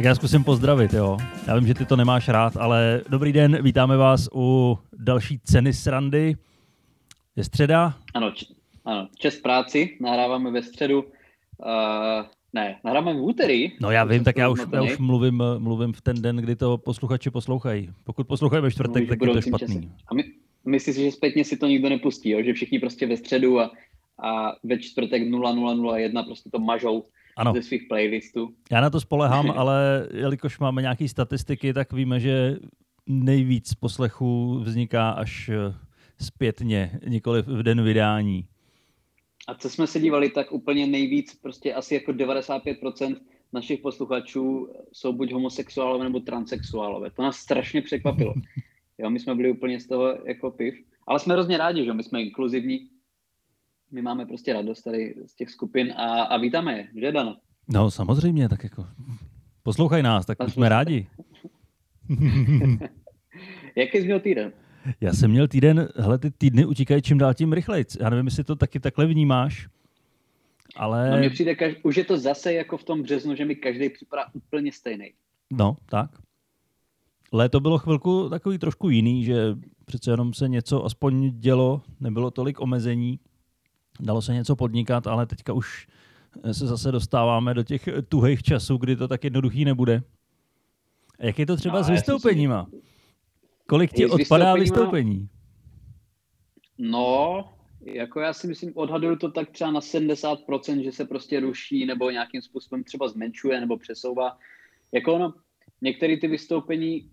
Já zkusím pozdravit, jo. Já vím, že ty to nemáš rád, ale dobrý den, vítáme vás u další ceny srandy. Je středa? Ano, ano. Čest práci, nahráváme ve středu. Nahráváme v úterý. No já vím, tak já už mluvím v ten den, kdy to posluchači poslouchají. Pokud poslouchají ve čtvrtek, tak je to špatný. Čase. A myslíš, že zpětně si to nikdo nepustí, jo? Že všichni prostě ve středu a ve čtvrtek 00:01 prostě to mažou. Ano. Ze svých playlistů. Já na to spolehám, ale jelikož máme nějaké statistiky, tak víme, že nejvíc poslechů vzniká až zpětně, nikoli v den vydání. A co jsme se dívali, tak úplně nejvíc, prostě asi jako 95% našich posluchačů jsou buď homosexuálové nebo transexuálové. To nás strašně překvapilo. Jo, my jsme byli úplně z toho jako piv. Ale jsme hrozně rádi, že my jsme inkluzivní. My máme prostě radost tady z těch skupin a vítáme je, že Dano? No samozřejmě, tak jako poslouchaj nás, tak jsme rádi. Jaký jsi měl týden? Já jsem měl týden, hele, ty týdny utíkají čím dál tím rychlejc. Já nevím, jestli to taky takhle vnímáš, ale... No mně přijde, už je to zase jako v tom březnu, že mi každý připadá úplně stejný. No, tak. Léto bylo chvilku takový trošku jiný, že přece jenom se něco aspoň dělo, nebylo tolik omezení. Dalo se něco podnikat, ale teďka už se zase dostáváme do těch tuhejch časů, kdy to tak jednoduchý nebude. Jak je to třeba s vystoupeníma? Kolik ti odpadá vystoupení? No, jako já si myslím, odhaduju to tak třeba na 70%, že se prostě ruší nebo nějakým způsobem třeba zmenšuje nebo přesouvá. Jako ono, některé ty vystoupení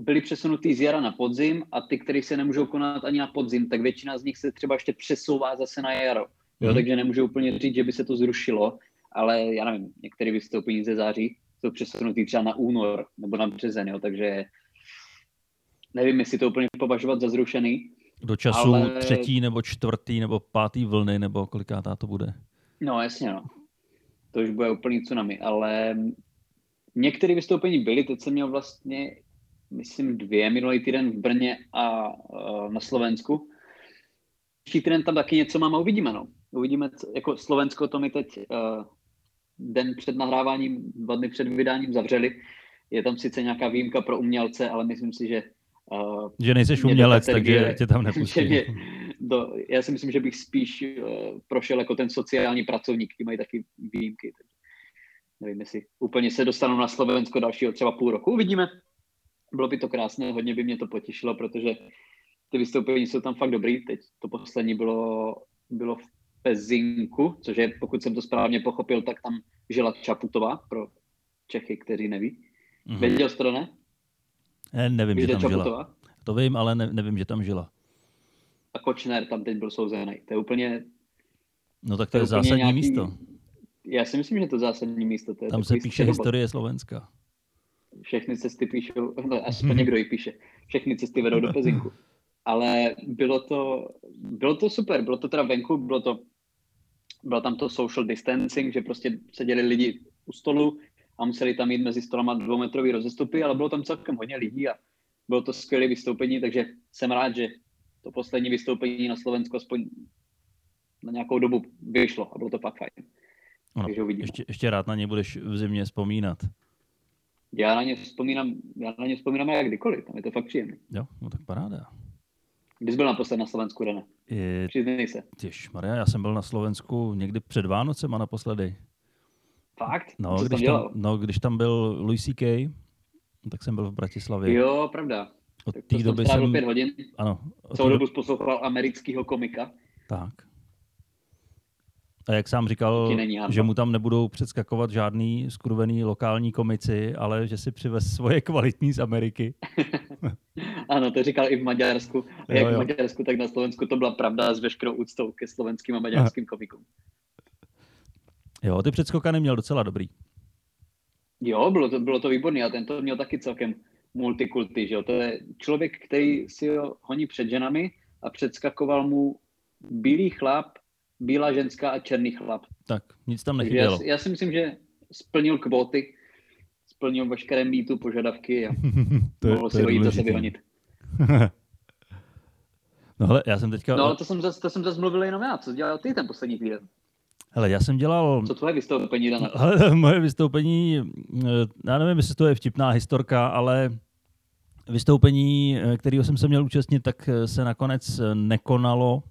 byly přesunutý z jara na podzim a ty, které se nemůžou konat ani na podzim, tak většina z nich se třeba ještě přesouvá zase na jaro. Jo, takže nemůžu úplně říct, že by se to zrušilo, ale já nevím, některé vystoupení ze září jsou přesunutý třeba na únor nebo na březen, jo, takže nevím, jestli to úplně považovat za zrušený. Do času ale... třetí nebo čtvrtý nebo pátý vlny nebo kolikátá to bude? No jasně, no. To už bude úplný tsunami, ale některé vystoupení byly, teď jsem měl vlastně myslím 2 minulý týden v Brně a na Slovensku. Příští týden tam taky něco máme, uvidíme. No. Uvidíme, co, jako Slovensko to mi teď den před nahráváním, 2 dny před vydáním zavřeli. Je tam sice nějaká výjimka pro umělce, ale myslím si, že... že nejseš umělec, takže tě tam nepustí. Já si myslím, že bych spíš prošel jako ten sociální pracovník, kdy mají taky výjimky. Tak nevím, jestli úplně se dostanou na Slovensko dalšího třeba půl roku. Uvidíme. Bylo by to krásné, hodně by mě to potěšilo, protože ty vystoupení jsou tam fakt dobrý. Teď to poslední bylo v Pezinku, což je, pokud jsem to správně pochopil, tak tam žila Čaputová pro Čechy, kteří neví. Mm-hmm. Věděl jste to, ne? Nevím, když že tam Čaputová žila. To vím, ale nevím, že tam žila. A Kočner tam teď byl souzený. To je úplně... No tak to je zásadní nějaký... místo. Já si myslím, že to je zásadní místo. To je tam se píše historie Slovenska. Všechny cesty píšou, aspoň někdo ji píše, všechny cesty vedou do Pezinku. Ale bylo to super, bylo to teda venku, bylo tam to social distancing, že prostě seděli lidi u stolu a museli tam jít mezi stolama 2metrový rozestupy, ale bylo tam celkem hodně lidí a bylo to skvělé vystoupení, takže jsem rád, že to poslední vystoupení na Slovensku aspoň na nějakou dobu vyšlo a bylo to fakt fajn. Takže uvidíme. Ještě rád na ně budeš v zimě vzpomínat. Já na ně vzpomínám jak kdykoliv, tam je to fakt příjemný. Jo, no tak paráda. Kdy jsi byl naposled na Slovensku, René? Přiznej se. Ježmaria, já jsem byl na Slovensku někdy před Vánocem a naposledy. Fakt? No, když tam byl Louis C.K., tak jsem byl v Bratislavě. Jo, pravda. Od té doby jsem... 5 hodin. Ano. Celou dobu poslouchal amerického komika. Tak. A jak sám říkal, že mu tam nebudou předskakovat žádný skurvený lokální komici, ale že si přivez svoje kvalitní z Ameriky. Ano, to říkal i v Maďarsku. A jak v Maďarsku, tak na Slovensku to byla pravda s veškerou úctou ke slovenským a maďarským komikům. Jo, ty předskokany měl docela dobrý. Jo, bylo to výborný a ten to měl taky celkem multikulty. Že jo? To je člověk, který si ho honí před ženami a předskakoval mu bílý chlap, bílá ženská a černý chlap. Tak, nic tam nechybělo. Já si myslím, že splnil kvóty, splnil veškeré mítu požadavky a mohlo si ho jít zase vyhonit. No hele, já jsem teďka... No ale to jsem zase mluvil jenom já. Co dělal ty ten poslední týden? Hele, já jsem dělal... Co tvoje vystoupení, Dana? Hele, moje vystoupení... Já nevím, jestli to je vtipná historka, ale vystoupení, kterého jsem se měl účastnit, tak se nakonec nekonalo.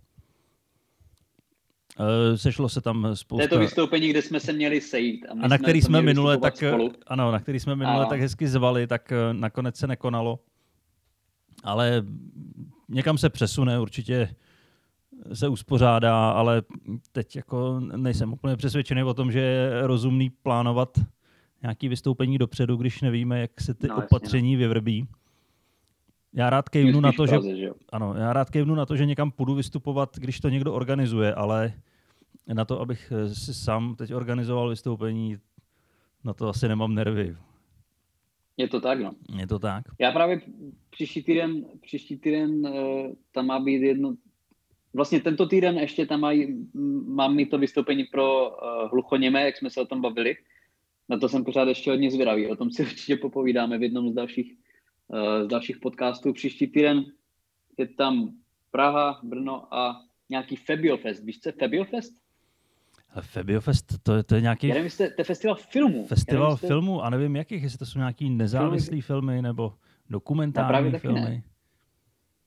Sešlo se tam spousta... To je to vystoupení, kde jsme se měli sejít. A na který jsme minule tak... Spolu. Ano, na který jsme minule tak hezky zvali, tak nakonec se nekonalo. Ale... Někam se přesune, určitě se uspořádá, ale teď jako nejsem úplně přesvědčený o tom, že je rozumný plánovat nějaké vystoupení dopředu, když nevíme, jak se ty opatření vyvrbí. Já rád kejvnu na to, že někam půjdu vystupovat, když to někdo organizuje, ale na to, abych si sám teď organizoval vystoupení, na to asi nemám nervy. Je to tak, no. Je to tak. Já právě příští týden tam má být jedno... Vlastně tento týden ještě tam mám mít to vystoupení pro hluchoněmé, jak jsme se o tom bavili. Na to jsem pořád ještě hodně zvědavý. O tom si určitě popovídáme v jednom z dalších podcastů. Příští týden je tam Praha, Brno a nějaký Febiofest. Víš, co je Febiofest? Febiofest, to je nějaký... Já nevím, jestli to je festival filmů. Festival filmů a nevím jakých, jestli to jsou nějaký nezávislý filmy nebo dokumentární filmy.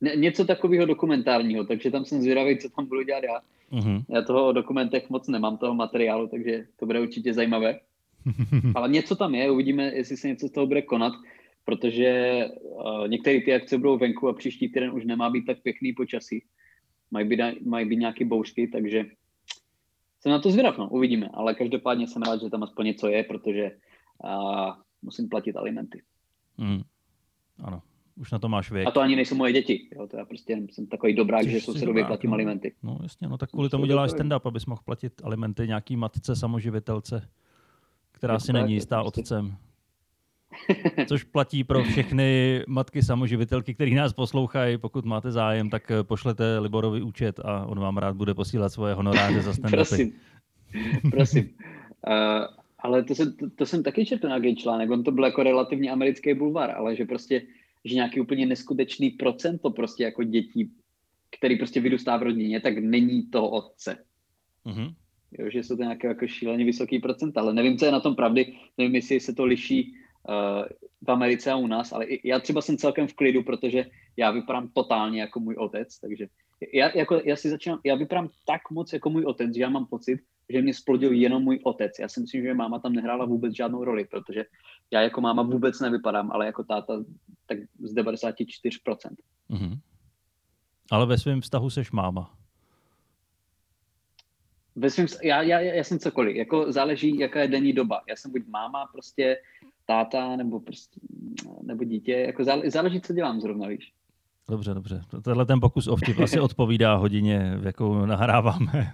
Ne, něco takového dokumentárního, takže tam jsem zvědavý, co tam budu dělat já. Uh-huh. Já toho o dokumentech moc nemám, toho materiálu, takže to bude určitě zajímavé. Ale něco tam je, uvidíme, jestli se něco z toho bude konat, protože některé ty akce budou venku a příští týden už nemá být tak pěkný počasí. Mají být nějaký bouřky, takže... Jsem na to zvědav, no, uvidíme, ale každopádně jsem rád, že tam aspoň něco je, protože musím platit alimenty. Mm. Ano, už na to máš věk. A to ani nejsou moje děti, jo, to já prostě jsem takový dobrák, že sousedově platím alimenty. No jasně, no tak kvůli tomu děláš stand-up, abys mohl platit alimenty nějaký matce, samoživitelce, která si není jistá otcem. Což platí pro všechny matky samoživitelky, který nás poslouchají. Pokud máte zájem, tak pošlete Liborovi účet a on vám rád bude posílat svoje honoráře za stand-upy. Prosím. Ale to jsem taky četl nějaký článek. On to byl jako relativně americký bulvar, ale že prostě, že nějaký úplně neskutečný procento prostě jako dětí, který prostě vyrůstá v rodině, tak není toho otce. Mm-hmm. Jo, že jsou to nějaké jako šíleně vysoký procent, ale nevím, co je na tom pravdy. Nevím, jestli se to liší v Americe a u nás, ale já třeba jsem celkem v klidu, protože já vypadám totálně jako můj otec, takže já vypadám tak moc jako můj otec, že já mám pocit, že mě splodil jenom můj otec. Já si myslím, že máma tam nehrála vůbec žádnou roli, protože já jako máma vůbec nevypadám, ale jako táta tak z 94%. Mm-hmm. Ale ve svém vztahu seš máma. Já jsem cokoliv, jako záleží, jaká je denní doba. Já jsem buď máma, prostě táta, nebo dítě, jako záleží, co dělám zrovna, víš. Dobře. Tenhle ten pokus o vtip asi odpovídá hodině, v jakou nahráváme.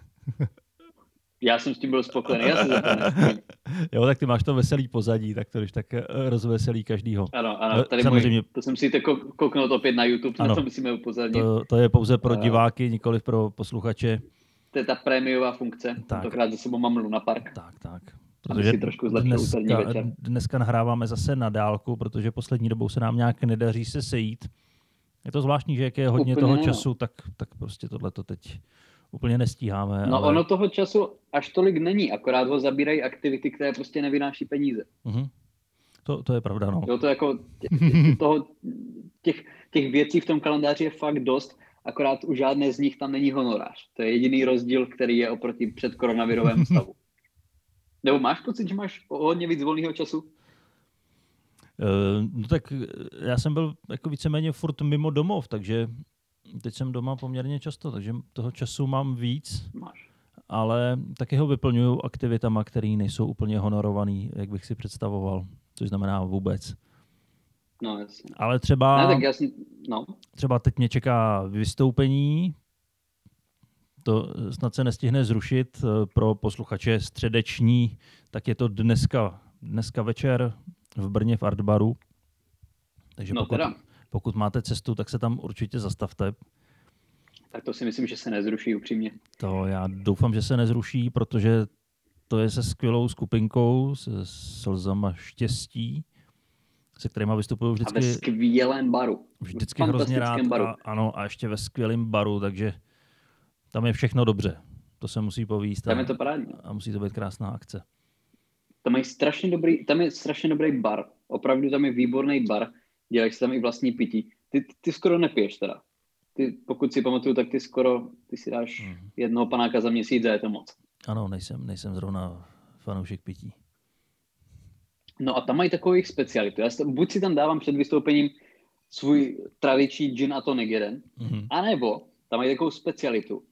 Já jsem s tím byl spokojený, já jsem zapojený. Jo, tak ty máš to veselý pozadí, tak to když tak rozveselí každýho. Ano, tady samozřejmě... to jsem si kouknout opět na YouTube, ano, na co musíme upozornit. To je pouze pro diváky, nikoli pro posluchače. To je ta prémiová funkce, tentokrát za sebou mám Luna Park. Tak. Protože dneska nahráváme zase na dálku, protože poslední dobou se nám nějak nedaří se sejít. Je to zvláštní, že jak je hodně úplně toho času, tak prostě tohleto teď úplně nestíháme. No ale... ono toho času až tolik není, akorát ho zabírají aktivity, které prostě nevynáší peníze. Uh-huh. To je pravda, no. Jo, to jako těch věcí v tom kalendáři je fakt dost, akorát u žádné z nich tam není honorář. To je jediný rozdíl, který je oproti předkoronavirovému stavu. Nebo máš pocit, že máš hodně víc volného času? No tak já jsem byl jako víceméně furt mimo domov, takže teď jsem doma poměrně často, takže toho času mám víc. Máš. Ale taky ho vyplňuju aktivitama, které nejsou úplně honorované, jak bych si představoval, což znamená vůbec. No jasně. Ale třeba, třeba teď mě čeká vystoupení, to snad se nestihne zrušit pro posluchače středeční, tak je to dneska večer v Brně v Artbaru. Takže pokud máte cestu, tak se tam určitě zastavte. tak to si myslím, že se nezruší upřímně. To já doufám, že se nezruší, protože to je se skvělou skupinkou, se Slzama štěstí, se kterýma vystupuju vždycky. A ve skvělém baru. Vždycky hrozně rád. Baru. A, ano, a ještě ve skvělém baru, takže tam je všechno dobře. To se musí povíst. Tam je to parádní. A musí to být krásná akce. Tam mají strašně dobrý, tam je strašně dobrý bar. Opravdu tam je výborný bar. Dělají se tam i vlastní pití. Ty skoro nepiješ teda. Ty, pokud si pamatuju, tak ty si dáš jednoho panáka za měsíc a je to moc. Ano, nejsem zrovna fanoušek pití. No a tam mají takových specialitů. Buď si tam dávám před vystoupením svůj tradiční gin a tonic jeden, anebo tam mají takovou specialitu,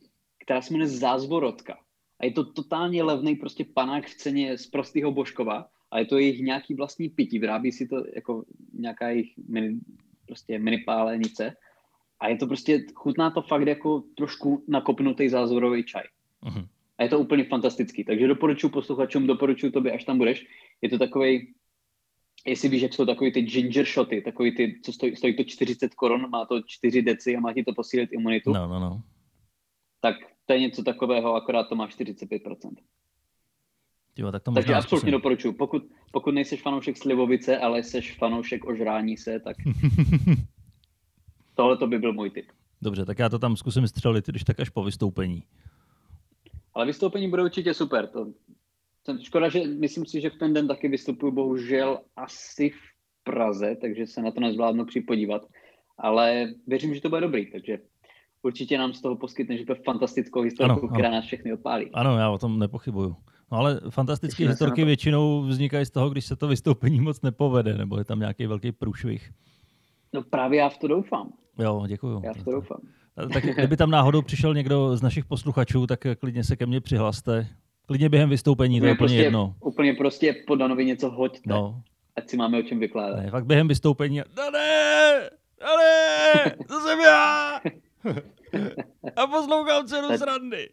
která se jmenuje Zázvorotka. A je to totálně levný prostě panák v ceně z prostého Božkova, a je to jejich nějaký vlastní pití. Vyrábí si to jako nějaká jejich mini pálenice. A je to prostě, chutná to fakt jako trošku nakopnutý zázvorový čaj. Mm-hmm. A je to úplně fantastický. Takže doporučuji posluchačům, doporučuji tobě, až tam budeš. Je to takovej, jestli víš, jak jsou takový ty ginger shoty, takový ty, co stojí to 40 korun, má to 4 deci a má ti to posílit imunitu. No. Tak to je něco takového, akorát to má 45%. Jo, tak to možná. Takže absolutně doporučuji. Pokud nejseš fanoušek slivovice, ale seš fanoušek ožrání se, tak tohle to by byl můj tip. Dobře, tak já to tam zkusím střelit, když tak až po vystoupení. Ale vystoupení bude určitě super. Škoda, že myslím si, že v ten den taky vystupuju bohužel asi v Praze, takže se na to nezvládnu přijít podívat. Ale věřím, že to bude dobrý, takže určitě nám z toho poskytneš fantastickou historku, která nás všechny odpálí. Ano, já o tom nepochybuju. No ale fantastické historky většinou vznikají z toho, když se to vystoupení moc nepovede, nebo je tam nějaký velký průšvih. No právě já v to doufám. Jo, děkuju. Já v to doufám. Tak kdyby tam náhodou přišel někdo z našich posluchačů, tak klidně se ke mně přihlaste. Klidně během vystoupení, to je úplně jedno. Úplně prostě po Danovi něco hoďte, ať si máme o čem vykládat. Ne, fakt během vystoupení. Dane, to jsem já! A poslouchám cenu z randy.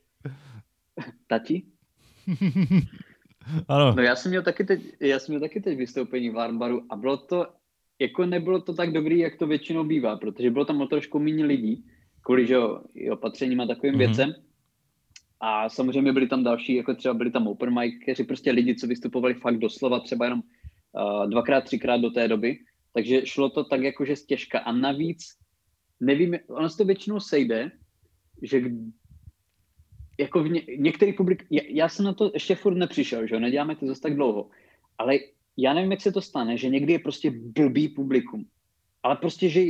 Tati? Ano. No já jsem měl taky teď vystoupení v Larnbaru a bylo to, jako nebylo to tak dobrý, jak to většinou bývá, protože bylo tam o trošku méně lidí, kvůli i opatřením a takovým věcem. A samozřejmě byli tam další, jako třeba byli tam open mikeři, prostě lidi, co vystupovali fakt doslova třeba jenom dvakrát, třikrát do té doby. Takže šlo to tak jakože stěžka. A navíc, nevím, ono se to většinou sejde, že jako některý publik, já jsem na to ještě furt nepřišel, že jo, neděláme to zase tak dlouho, ale já nevím, jak se to stane, že někdy je prostě blbý publikum. Ale prostě, že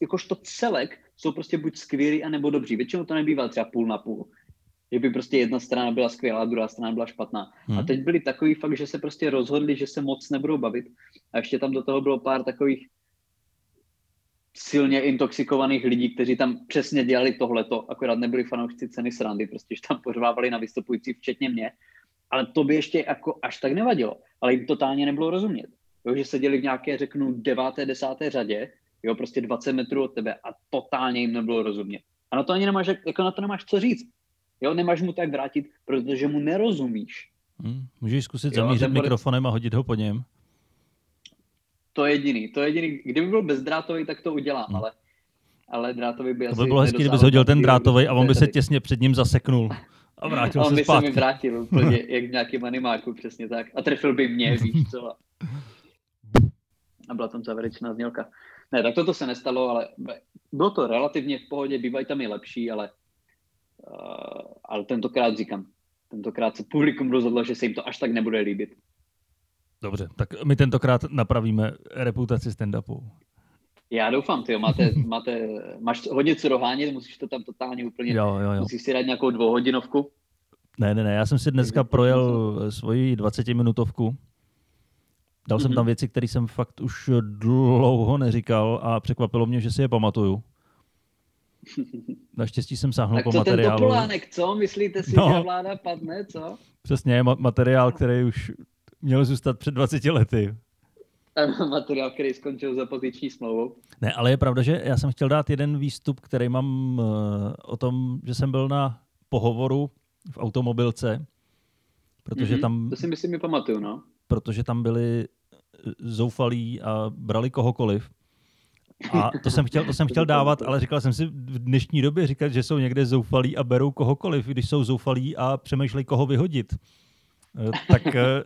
jakožto celek jsou prostě buď skvělí, anebo dobří. Většinou to nebývá třeba půl na půl. Že by prostě jedna strana byla skvělá, druhá strana byla špatná. A teď byli takový fakt, že se prostě rozhodli, že se moc nebudou bavit. A ještě tam do toho bylo pár takových silně intoxikovaných lidí, kteří tam přesně dělali tohleto, akorát nebyli fanoušci ceny srandy, prostě že tam pořvávali na vystupující, včetně mě. Ale to by ještě jako až tak nevadilo. Ale jim totálně nebylo rozumět. Jo, že seděli v nějaké, řeknu, 9., 10. řadě, jo, prostě 20 metrů od tebe a totálně jim nebylo rozumět. A na to ani nemáš, jako na to nemáš co říct. Jo, nemáš mu tak vrátit, protože mu nerozumíš. Můžeš zkusit zamířit mikrofonem a hodit ho po něm? To jediný. Kdyby byl bezdrátový, tak to udělám, ale drátový by to asi... To by bylo hezký, kdyby hodil ten drátový a on by se těsně před ním zaseknul a vrátil se zpátky. On by se mi vrátil úplně, jak v nějakém animáku, přesně tak. A trefil by mě, víš co. A byla tam závěrečná znělka. Ne, tak toto se nestalo, ale bylo to relativně v pohodě, bývají tam i lepší, ale tentokrát se publikum rozhodlo, že se jim to až tak nebude líbit. Dobře, tak my tentokrát napravíme reputaci stand-upu. Já doufám, tyjo, máš hodně co dohánět, musíš to tam totálně úplně, jo. Musíš si dát nějakou 2hodinovku. Ne, já jsem si dneska projel svoji 20-minutovku. Dal jsem tam věci, které jsem fakt už dlouho neříkal a překvapilo mě, že si je pamatuju. Naštěstí jsem sáhnul po materiálu. Tak to ten Topolánek, co? Myslíte si, že vláda padne, co? Přesně, materiál, který už měl zůstat před 20 lety. Ano, materiál, který skončil za poziční smlouvou. Ne, ale je pravda, že já jsem chtěl dát jeden výstup, který mám o tom, že jsem byl na pohovoru v automobilce, protože tam... To si myslím, že pamatuju, no. Protože tam byli zoufalí a brali kohokoliv. A to jsem chtěl dávat, ale říkal jsem si v dnešní době říkat, že jsou někde zoufalí a berou kohokoliv, když jsou zoufalí a přemýšlejí, koho vyhodit. Tak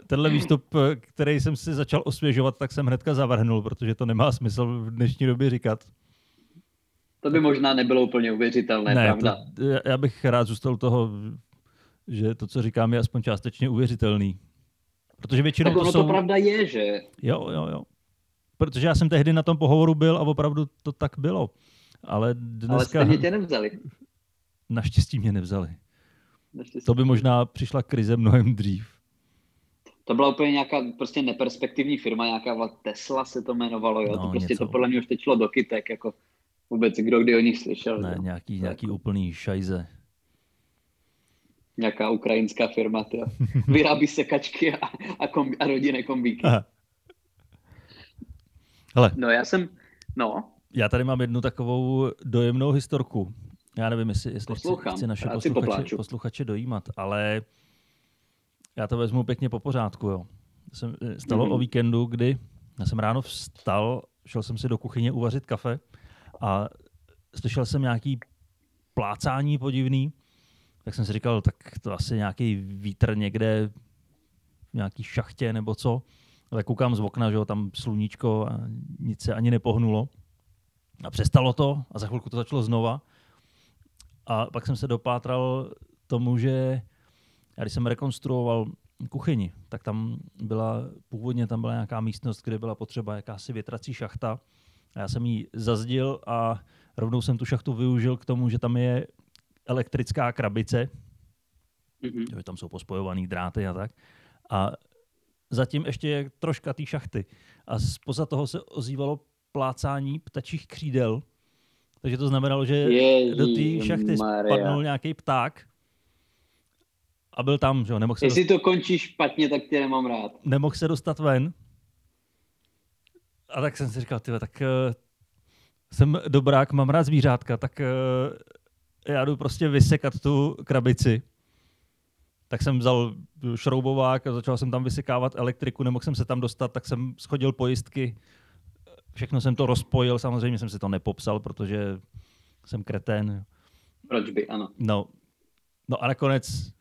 tenhle výstup, který jsem si začal osvěžovat, tak jsem hnedka zavrhnul, protože to nemá smysl v dnešní době říkat. To by možná nebylo úplně uvěřitelné, ne, pravda? Já bych rád zůstal toho, že to, co říkám, je aspoň částečně uvěřitelný. Protože většinou tak ono to jsou... to pravda je, že? Jo. Protože já jsem tehdy na tom pohovoru byl a opravdu to tak bylo. Ale dneska... Ale stejně tě nevzali. Naštěstí mě nevzali. To by možná přišla krize mnohem dřív. To byla úplně nějaká prostě neperspektivní firma, nějaká Tesla se to jmenovalo. Jo? No, to prostě něco. To podle mě už tečlo do kytek, jako vůbec kdo kdy o nich slyšel. Ne, no? nějaký úplný šajze. Nějaká ukrajinská firma, tyjo. Vyrábí sekačky a rodinné kombíky. Hele, no já jsem, no. Já tady mám jednu takovou dojemnou historku. Já nevím, jestli chci naše posluchače dojímat, ale já to vezmu pěkně po pořádku. Jo. Stalo o víkendu, kdy já jsem ráno vstal, šel jsem si do kuchyně uvařit kafe a slyšel jsem nějaký plácání podivný, tak jsem si říkal, tak to asi nějaký vítr někde v nějaký šachtě nebo co. Tak koukám z okna, že jo, tam sluníčko a nic se ani nepohnulo. A přestalo to a za chvilku to začalo znova. A pak jsem se dopátral tomu, že já když jsem rekonstruoval kuchyni, tak původně tam byla nějaká místnost, kde byla potřeba jakási větrací šachta. A já jsem ji zazdil a rovnou jsem tu šachtu využil k tomu, že tam je elektrická krabice, že tam jsou pospojovaný dráty a tak. A zatím ještě je troška té šachty. A spoza toho se ozývalo plácání ptačích křídel. Takže to znamenalo, že do té šachty spadnul nějaký pták a byl tam, že jo, nemohl se dostat. Jestli to končí špatně, tak tě nemám rád. Nemohl se dostat ven. A tak jsem si říkal, tak jsem dobrák, mám rád zvířátka, tak já jdu prostě vysekat tu krabici. Tak jsem vzal šroubovák a začal jsem tam vysekávat elektriku, nemohl jsem se tam dostat, tak jsem schodil pojistky. Všechno jsem to rozpojil, samozřejmě jsem si to nepopsal, protože jsem kretén. Proč by, ano. No a nakonec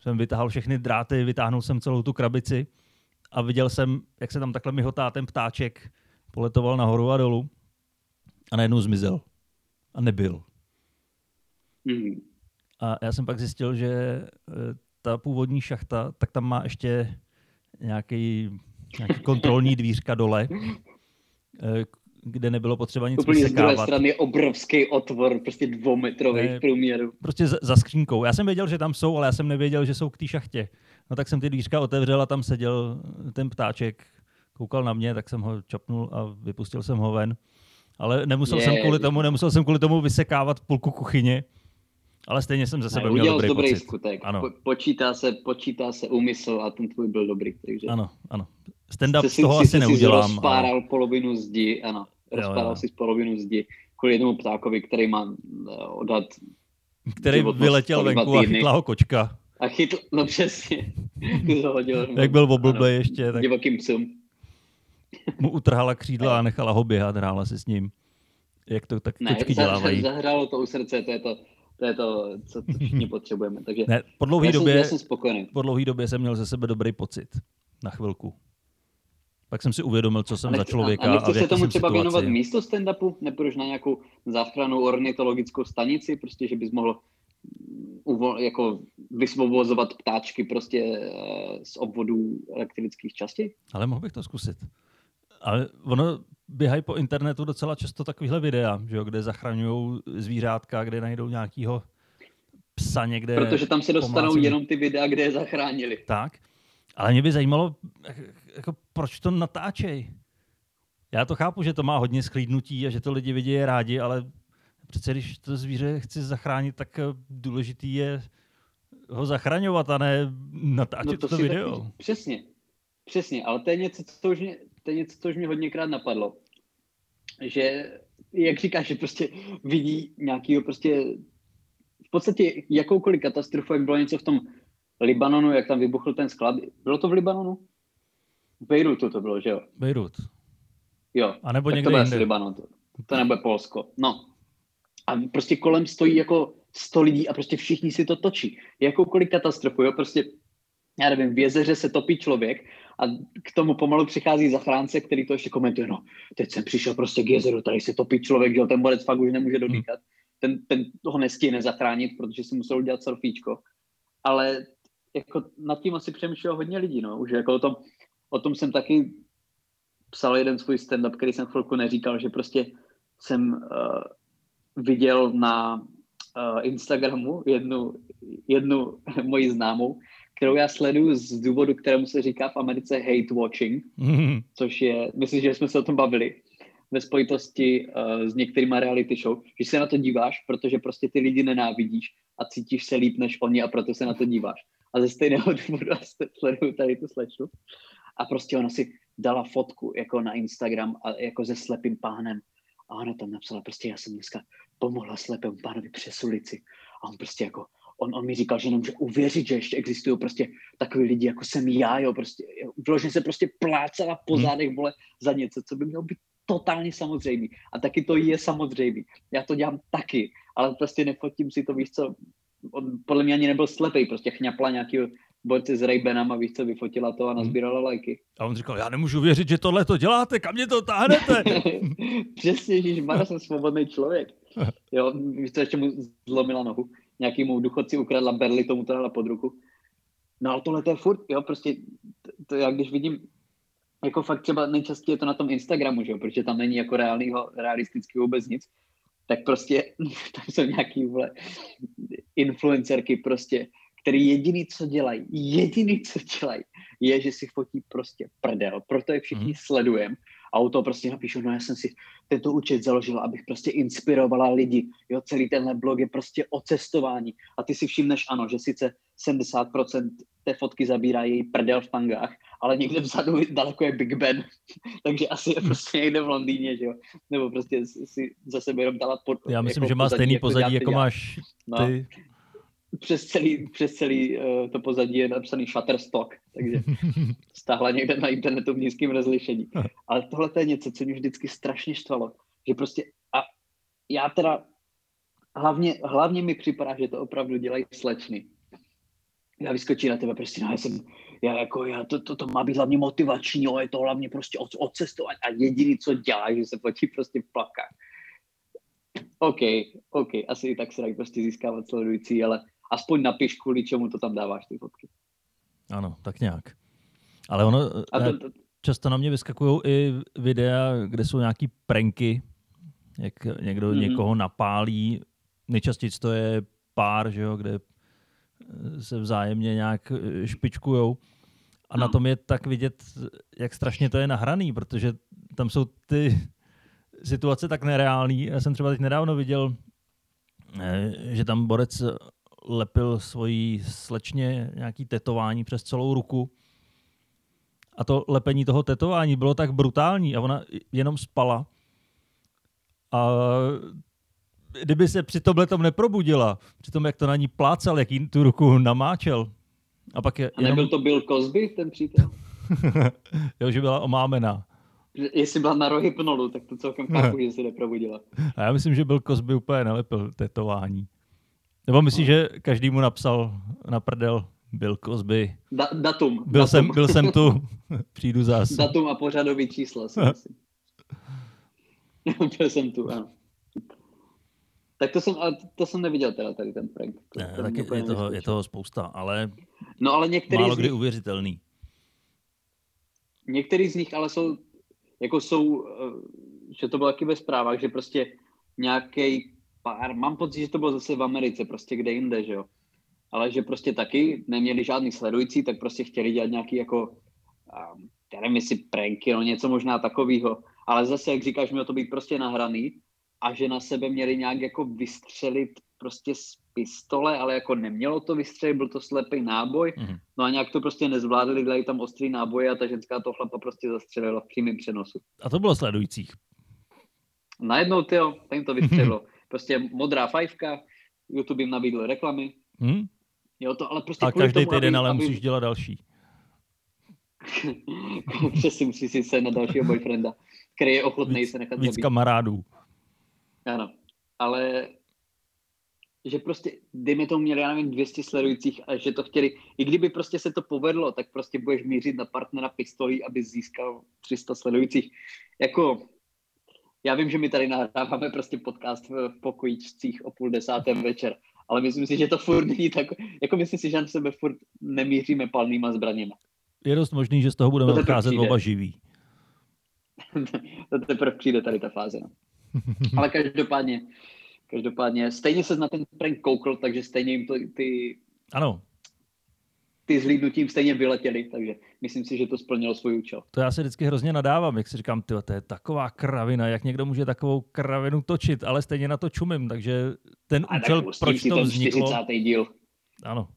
jsem vytáhl všechny dráty, vytáhnul jsem celou tu krabici a viděl jsem, jak se tam takhle mihotá ten ptáček, poletoval nahoru a dolů a najednou zmizel. A nebyl. Mm. A já jsem pak zjistil, že ta původní šachta, tak tam má ještě nějaký kontrolní dvířka dole, kde nebylo potřeba nic vysekávat. Úplně z druhé strany je obrovský otvor, prostě 2-metrový v průměru. Prostě za skřínkou. Já jsem věděl, že tam jsou, ale já jsem nevěděl, že jsou k té šachtě. No tak jsem ty dvířka otevřel a tam seděl ten ptáček, koukal na mě, tak jsem ho čapnul a vypustil jsem ho ven. Ale nemusel jsem kvůli tomu vysekávat půlku kuchyně. Ale stejně jsem ze sebe měl dobrý pocit. Udělal dobrý skutek. Ano. Počítá se úmysl a ten tvůj byl dobrý. Takže... Ano. Stand-up z toho asi neudělám. Rozpáral polovinu zdi, ano. Rozpáral si polovinu zdi kvůli jednomu ptákovi, který má odhad... Který vyletěl venku a chytla ho kočka. A chytl, no přesně. Jak byl oblblej ještě. Tak... Divokým psům. Mu utrhala křídla a nechala ho běhat, hrála si s ním. Jak to tak kočky dělávají. Zahrálo to u srdce, to je to, co všichni potřebujeme. Takže ne, já jsem spokojený. Po dlouhý době jsem měl ze sebe dobrý pocit. Na chvilku. Pak jsem si uvědomil, co jsem za člověka a v jaké jsem situaci. A nechci se tomu třeba věnovat místo stand-upu? Nepůjdeš na nějakou záchrannou ornitologickou stanici? Prostě, že bys mohl jako vysvobozovat ptáčky prostě z obvodů elektrických částí? Ale mohl bych to zkusit. Ale ono běhají po internetu docela často takovýhle videa, že jo, kde zachraňují zvířátka, kde najdou nějakýho psa někde. Protože tam se dostanou jenom ty videa, kde je zachránili. Tak, ale mě by zajímalo, jako, proč to natáčej. Já to chápu, že to má hodně schlídnutí a že to lidi vidí rádi, ale přece když to zvíře chci zachránit, tak důležitý je ho zachraňovat a ne natáčet to video. Taky, přesně, ale to je něco, co už mě... To je něco, co už mě hodněkrát napadlo, že, jak říkáš, že prostě vidí nějakýho prostě, v podstatě jakoukoliv katastrofu, jak bylo něco v tom Libanonu, jak tam vybuchl ten sklad. Bylo to v Libanonu? V Bejrutu to bylo, že jo? Bejrut. Jo. A nebo někde jinde. to nebude Polsko. No a prostě kolem stojí jako 100 lidí a prostě všichni si to točí. Jakoukoliv katastrofu, jo, prostě já nevím, v jezeře se topí člověk a k tomu pomalu přichází zachránce, který to ještě komentuje, no, teď jsem přišel prostě k jezeru, tady se topí člověk, že ten borec fakt už nemůže dodýchat, ten ho nestihne zachránit, protože si musel udělat surfíčko, ale jako nad tím asi přemýšlelo hodně lidí, no, už jako o tom jsem taky psal jeden svůj stand-up, který jsem chvilku neříkal, že prostě jsem viděl na Instagramu jednu moji známou, kterou já sleduju z důvodu, kterému se říká v Americe hate watching, což je, myslím, že jsme se o tom bavili ve spojitosti s některýma reality show, že se na to díváš, protože prostě ty lidi nenávidíš a cítíš se líp než oni a proto se na to díváš. A ze stejného důvodu sleduju tady tu slečnu. A prostě ona si dala fotku jako na Instagram a jako se slepým pánem. A ona tam napsala, prostě já jsem dneska pomohla slepému pánovi přes ulici. A on prostě jako, on mi říkal, že nemůže uvěřit, že ještě existují prostě takový lidi, jako jsem já, jo, prostě, vložně se prostě plácala po zádech, vole, za něco, co by mělo být totálně samozřejmý. A taky to je samozřejmý. Já to dělám taky, ale prostě nefotím si to, víš co, on podle mě ani nebyl slepej, prostě chňapla nějakýho borce s Ray-Banem a víš co, vyfotila to a nazbírala lajky. A on říkal, já nemůžu věřit, že tohle to děláte, kam mě to táhnete? Přesně, ježišmarja, jsem svobodný člověk. Jo, víš co, ještě mu zlomila nohu. Nějakýmu důchodci ukradla berli, tomu to dala pod ruku. No ale tohle to je furt, jo, prostě to já když vidím, jako fakt třeba nejčastěji je to na tom Instagramu, že jo, protože tam není jako realistického vůbec nic, tak prostě tam jsou nějaký, vole, influencerky prostě, který jediný, co dělají, je, že si fotí prostě prdel, proto je všichni sledujeme. A o toho prostě napíšu, no já jsem si tento účet založila, abych prostě inspirovala lidi. Jo, celý tenhle blog je prostě o cestování. A ty si všimneš, ano, že sice 70% té fotky zabírá její prdel v tangách, ale někde vzadu daleko je Big Ben. Takže asi je prostě někde v Londýně, že jo. Nebo prostě si za sebe jenom dala pod. Já myslím, jako že má pozadí, stejný pozadí, jako máš ty. No. Přes celý to pozadí je napsaný Shutterstock, takže stáhla někde na internetu v nízkým rozlišení. Ale tohle je něco, co mě vždycky strašně štvalo, že prostě a já teda hlavně mi připadá, že to opravdu dělají slečny. Já vyskočí na tebe, prostě to má být hlavně motivační, jo, je to hlavně prostě odcestovat a jediný, co dělá, že se fotí prostě v plavkách. OK, asi i tak se dají prostě získávat sledující, ale aspoň napiš, kvůli čemu to tam dáváš ty fotky. Ano, tak nějak. Ale ono, často na mě vyskakují i videa, kde jsou nějaký pranky, jak někdo někoho napálí. Nejčastěji to je pár, že jo, kde se vzájemně nějak špičkujou. A na tom je tak vidět, jak strašně to je nahraný, protože tam jsou ty situace tak nereální. Já jsem třeba teď nedávno viděl, že tam borec lepil svojí slečně nějaký tetování přes celou ruku. A to lepení toho tetování bylo tak brutální a ona jenom spala. A kdyby se při tomhletom neprobudila, při tom, jak to na ní plácal, jak jí tu ruku namáčel. A pak je. A nebyl to Bill Cosby, ten přítel? Jo, že byla omámená. Jestli byla na rohypnolu, tak to celkem chápu, že se neprobudila. A já myslím, že byl Cosby úplně nalepil tetování. Nebo myslím, že každý mu napsal na prdel Bill Cosby. Datum. Byl jsem tu, přijdu zás. Datum a pořadový čísla. Byl jsem tu, ano. Tak to jsem neviděl teda tady ten prank. Tak je toho spousta, ale no, ale málo kdy uvěřitelný. Některý z nich ale jsou, že to bylo taky ve zprávách, že prostě nějaký pár, mám pocit, že to bylo zase v Americe, prostě kde jinde, že jo. Ale že prostě taky neměli žádný sledující, tak prostě chtěli dělat nějaký jako, já nevím, jestli pranky, no něco možná takovýho. Ale zase, jak říkáš, mělo to být prostě nahraný a že na sebe měli nějak jako vystřelit prostě z pistole, ale jako nemělo to vystřelit, byl to slepý náboj, no a nějak to prostě nezvládli, dali tam ostrý náboje a ta ženská to chlapa prostě zastřelila v přímém přenosu. A to bylo sledujících? Najednou, tyjo, tak jim to vystřelilo. Prostě modrá fajfka, YouTube jim nabídl reklamy, jo, to, ale prostě a každý týden, ale musíš dělat další. Přesně, musíš si se na dalšího boyfrienda, který je ochotnej se nechat zabít. Víc kamarádů. Ano, ale že prostě, dejme tomu, měli, já nevím, 200 sledujících a že to chtěli, i kdyby prostě se to povedlo, tak prostě budeš mířit na partnera pistolí, aby získal 300 sledujících. Jako, já vím, že my tady nahráváme prostě podcast v pokojíčcích o 22:30 večer, ale myslím si, že to furt není tak, jako myslím si, že na sebe furt nemíříme palnýma zbraněma. Je dost možný, že z toho budeme odcházet oba živí. To teprve přijde tady ta fáze, no. Ale každopádně, stejně se na ten prank koukl, takže stejně jim to, ano. Ty zhlídnutím stejně vyletěli, takže myslím si, že to splnilo svůj účel. To já se vždycky hrozně nadávám, jak si říkám, tyjo, to je taková kravina, jak někdo může takovou kravinu točit, ale stejně na to čumím, takže ten účel, proč to vzniklo. 40. díl. Ano.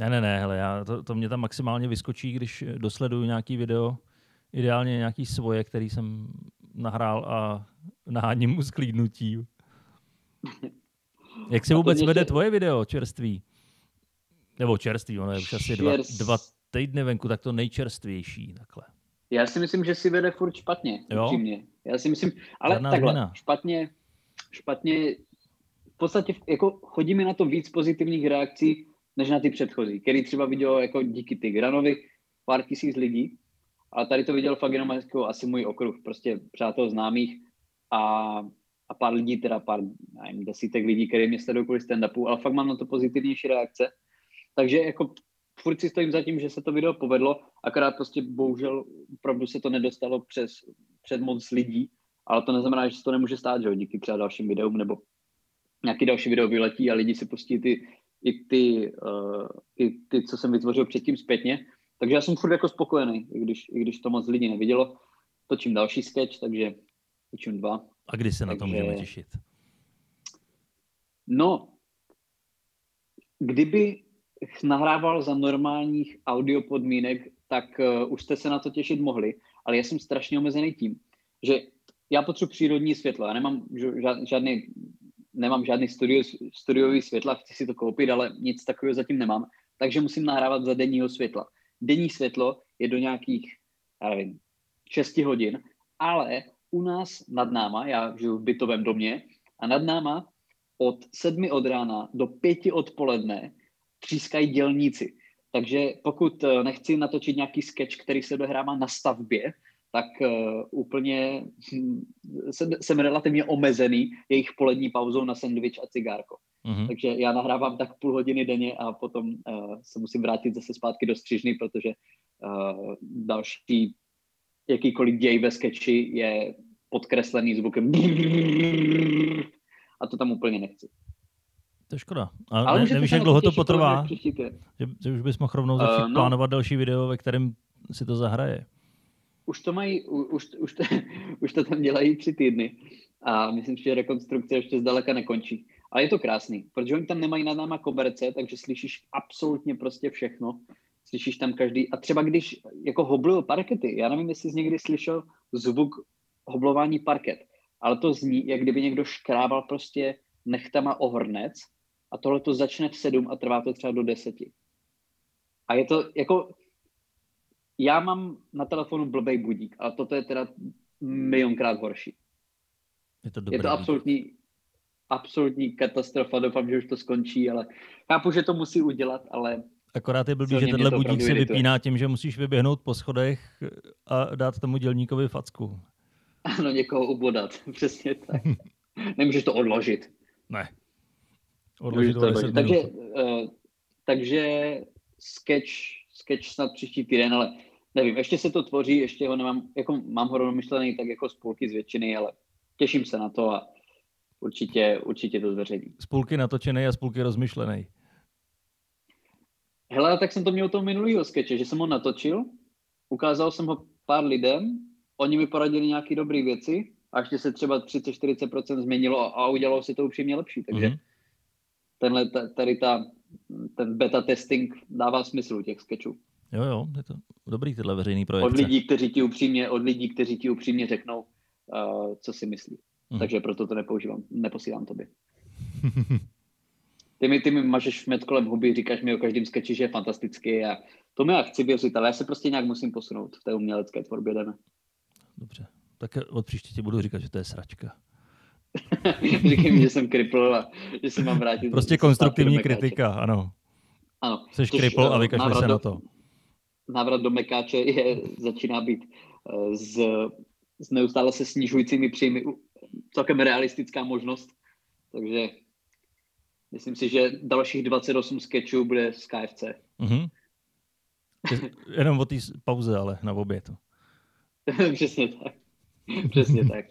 Ne, hele, to mě tam maximálně vyskočí, když dosleduju nějaký video, ideálně nějaký svoje, který jsem nahrál a naháním mu zklídnutí. Jak se vůbec vede tvoje video čerství? Nebo čerství, ono je už asi dva týdny venku, tak to nejčerstvější takhle. Já si myslím, že si vede furt špatně. Upřímně. Já si myslím, ale takhle, špatně, v podstatě jako chodí mi na to víc pozitivních reakcí, než na ty předchozí, který třeba viděl jako díky Tigranovi pár tisíc lidí, ale tady to viděl fakt jenom jako asi můj okruh, prostě přátel známých a pár lidí, teda pár, nevím, desítek lidí, který mě sledují kvůli stand-upu, ale fakt mám na to pozitivnější reakce. Takže jako furt si stojím za tím, že se to video povedlo, akorát prostě bohužel opravdu se to nedostalo před moc lidí, ale to neznamená, že se to nemůže stát, že díky třeba dalším videům, nebo nějaký další video vyletí a lidi si pustí ty, co jsem vytvořil předtím zpětně. Takže já jsem furt jako spokojený, i když to moc lidí nevidělo. Točím další sketch, takže točím 2. A kdy se na to můžeme těšit? No, kdyby nahrával za normálních audio podmínek, tak už jste se na to těšit mohli, ale já jsem strašně omezený tím, že já potřebuji přírodní světlo. Já nemám žádný studiový světla, chci si to koupit, ale nic takového zatím nemám, takže musím nahrávat za denního světla. Denní světlo je do nějakých, já nevím, 6 hodin, ale u nás nad náma, já žiju v bytovém domě, a nad náma od 7 od rána do 5 odpoledne třískají dělníci. Takže pokud nechci natočit nějaký sketch, který se dohrává na stavbě, tak úplně jsem relativně omezený jejich polední pauzou na sendvič a cigárko. Mm-hmm. Takže já nahrávám tak půl hodiny denně a potom se musím vrátit zase zpátky do střižny, protože další jakýkoliv děj ve sketchi je podkreslený zvukem a to tam úplně nechci. To je škoda. Ale nevíš, jak dlouho to potrvá? Že už bys mohl rovnou začít plánovat další video, ve kterém si to zahraje. Už to tam dělají 3 týdny a myslím, že rekonstrukce ještě zdaleka nekončí. Ale je to krásný, protože oni tam nemají nad náma koberce, takže slyšíš absolutně prostě všechno. Slyšíš tam každý, a třeba když jako hoblují parkety, já nevím, jestli jsi někdy slyšel zvuk hoblování parket, ale to zní, jak kdyby někdo škrábal prostě nechtama o hrnec a tohle to začne v 7 a trvá to třeba do 10. A je to jako... Já mám na telefonu blbej budík, ale toto je teda milionkrát horší. Je to absolutní katastrofa, doufám, že už to skončí, ale chápu, že to musí udělat, ale... Akorát je blbý, že tenhle budík se vypíná tím, že musíš vyběhnout po schodech a dát tomu dělníkovi facku. Ano, někoho ubodat, přesně tak. Nemůžeš to odložit. Ne. Odložit to 10 minut. Takže sketch snad příští týden, ale nevím, ještě se to tvoří, ještě ho nemám, jako mám ho domyšlený tak jako spolky z většiny, ale těším se na to a určitě to zveřejní. Spolky natočený a spolky rozmyšlený. Hele, tak jsem to měl toho minulýho sketche, že jsem ho natočil, ukázal jsem ho pár lidem, oni mi poradili nějaké dobré věci a ještě se třeba 30-40% změnilo a udělalo se to upřímně lepší, takže ten beta testing dává smysl u těch sketchů. Jo, je to dobrý tyhle veřejný projekce. Od lidí, kteří ti upřímně řeknou, co si myslí. Mm. Takže proto to neposílám tobě. Ty mi mažeš med kolem huby, říkáš mi o každém sketchi, že je fantastický a to mi já chci věřit, ale já se prostě nějak musím posunout v té umělecké tvorbě, Dana. Dobře, tak od příště ti budu říkat, že to je sračka. Říkám, že jsem kripl a že se mám vrátit. Prostě konstruktivní kritika, ano. Jseš kripl a vykašleš se na to. Návrat do mekáče začíná být s neustále se snižujícími příjmy celkem realistická možnost. Takže myslím si, že dalších 28 sketchů bude z KFC. Mm-hmm. Jenom o té pauze, ale na oběd. Přesně tak.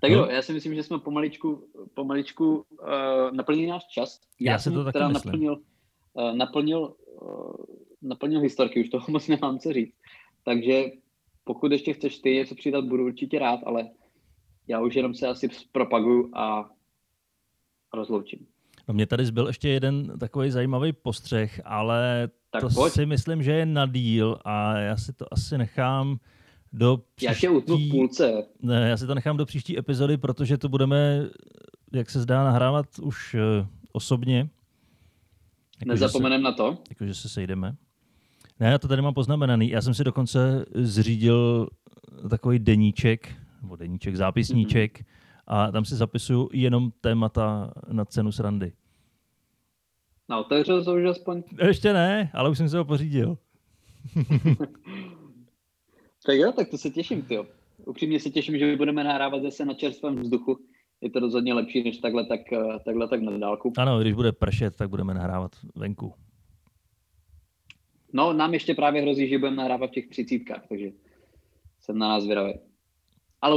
Tak jo, já si myslím, že jsme pomaličku naplnili náš čas. Já jsem to taky teda naplnil historky, už toho moc nemám co říct. Takže pokud ještě chceš ty něco přidat, budu určitě rád, ale já už jenom se asi propaguju a rozloučím. No mě tady zbyl ještě jeden takový zajímavý postřeh, ale tak to pojď. Si myslím, že je na díl a já si to asi nechám do příští... Já tě utnu v půlce. Ne, já si to nechám do příští epizody, protože to budeme, jak se zdá, nahrávat už osobně. Nezapomeneme na to? Jakože se sejdeme. Ne, já to tady mám poznamenaný. Já jsem si dokonce zřídil takový zápisníček, a tam si zapisuju jenom témata na cenu srandy. No, otevřel jsi už aspoň? Ještě ne, ale už jsem se ho pořídil. Tak jo, tak to se těším, tyjo. Upřímně se těším, že budeme nahrávat zase na čerstvém vzduchu. Je to rozhodně lepší, než takhle tak na dálku. Ano, když bude pršet, tak budeme nahrávat venku. No, nám ještě právě hrozí, že budeme nahrávat v těch 30, takže jsem na nás zvědavý. Ale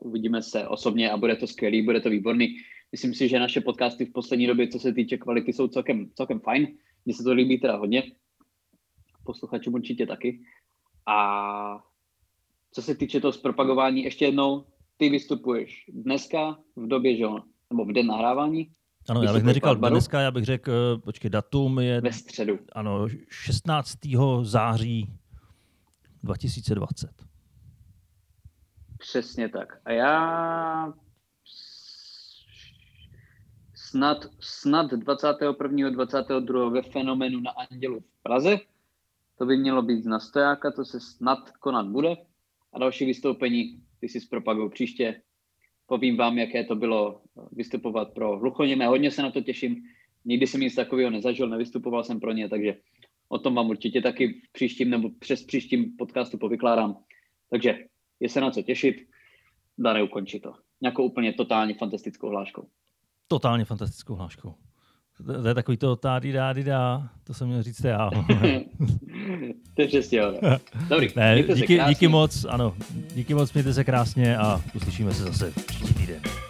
uvidíme se osobně a bude to skvělý, bude to výborný. Myslím si, že naše podcasty v poslední době, co se týče kvality, jsou celkem fajn. Mně se to líbí teda hodně. Posluchačům určitě taky. A co se týče toho zpropagování, ještě jednou, ty vystupuješ dneska v době, že on, nebo v den nahrávání. Ano, já bych neříkal dneska, já bych řekl, počkej, datum je... Ve středu. Ano, 16. září 2020. Přesně tak. A já snad 21. 22. ve Fenoménu na Andělu v Praze. To by mělo být na stojáka, to se snad konat bude. A další vystoupení, ty si zpropaguju příště. Povím vám, jaké to bylo vystupovat pro hluchoněmé. Hodně se na to těším. Nikdy jsem nic takového nezažil, nevystupoval jsem pro ně, takže o tom vám určitě taky v příštím nebo přes příštím podcastu povykládám. Takže je se na co těšit, Dane, ukončí to. Nějakou úplně totálně fantastickou hláškou. Totálně fantastickou hláškou. To je takový to tády dá, to jsem měl říct já. To je přesně, ale. Dobrý, ne, díky moc, mějte se krásně a uslyšíme se zase příští týden.